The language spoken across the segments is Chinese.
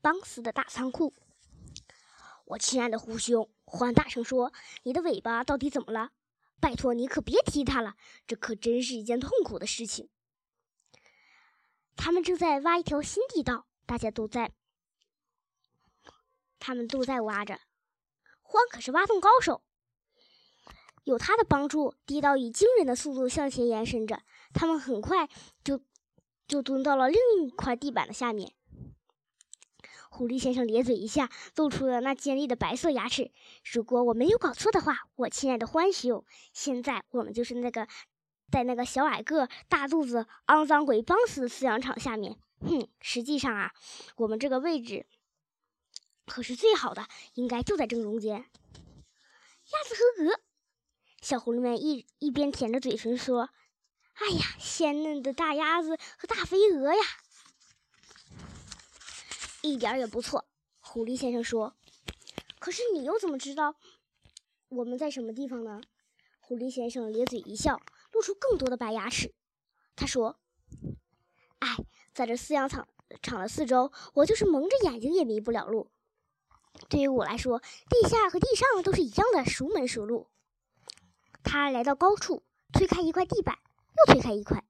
绑死的大仓库。我亲爱的胡兄，胡安大声说：“你的尾巴到底怎么了？拜托你可别提它了，这可真是一件痛苦的事情。”他们正在挖一条新地道，他们都在挖着。胡安可是挖洞高手，有他的帮助，地道以惊人的速度向前延伸着。他们很快就蹲到了另一块地板的下面。狐狸先生咧嘴一下，露出了那尖利的白色牙齿。如果我没有搞错的话，我亲爱的欢喜友，现在我们就是在那个小矮个、大肚子、肮脏鬼帮死的饲养场下面。实际上啊，我们这个位置可是最好的，应该就在正中间。鸭子合格，小狐狸们一边舔着嘴唇说：“哎呀，鲜嫩的大鸭子和大飞蛾呀！”一点也不错，狐狸先生说。可是你又怎么知道我们在什么地方呢？狐狸先生咧嘴一笑，露出更多的白牙齿。他说：“哎，在这饲养场的四周，我就是蒙着眼睛也迷不了路。对于我来说，地下和地上都是一样的，熟门熟路。”他来到高处，推开一块地板，又推开一块。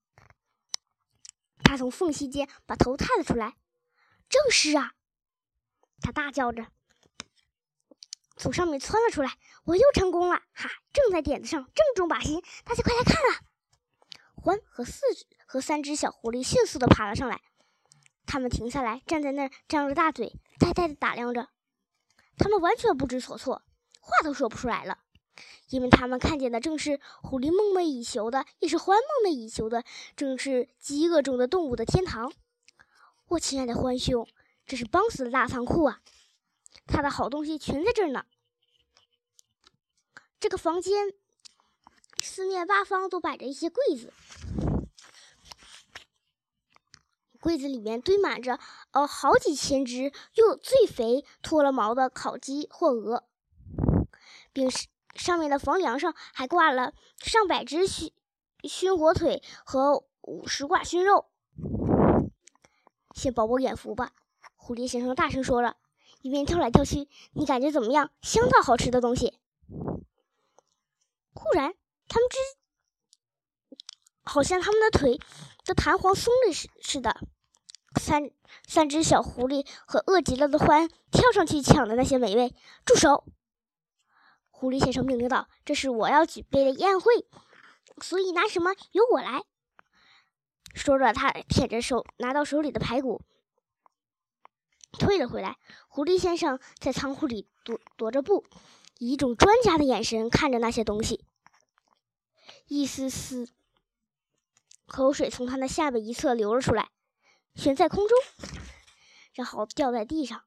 他从缝隙间把头探了出来。正是啊！他大叫着，从上面窜了出来。我又成功了！哈，正在点子上，正中靶心。大家快来看啊！獾和三只小狐狸迅速地爬了上来。他们停下来，站在那儿张着大嘴，呆呆地打量着。他们完全不知所措，话都说不出来了，因为他们看见的正是狐狸梦寐以求的，也是獾梦寐以求的，正是饥饿中的动物的天堂。我亲爱的欢兄，这是邦斯的大仓库啊，他的好东西全在这儿呢。这个房间四面八方都摆着一些柜子，柜子里面堆满着好几千只又最肥脱了毛的烤鸡或鹅，并上面的房梁上还挂了上百只熏火腿和50挂熏肉。先饱饱眼福吧，狐狸先生大声说了，一边跳来跳去。你感觉怎么样？相当好吃的东西。忽然，好像他们的腿的弹簧松了似的。三只小狐狸和饿极了的獾跳上去抢的那些美味。住手！狐狸先生命令道：“这是我要举杯的宴会，所以拿什么由我来。”说着，他舔着拿到手里的排骨，退了回来。狐狸先生在仓库里踱着步，以一种专家的眼神看着那些东西。一丝丝口水从他的下巴一侧流了出来，悬在空中，然后掉在地上。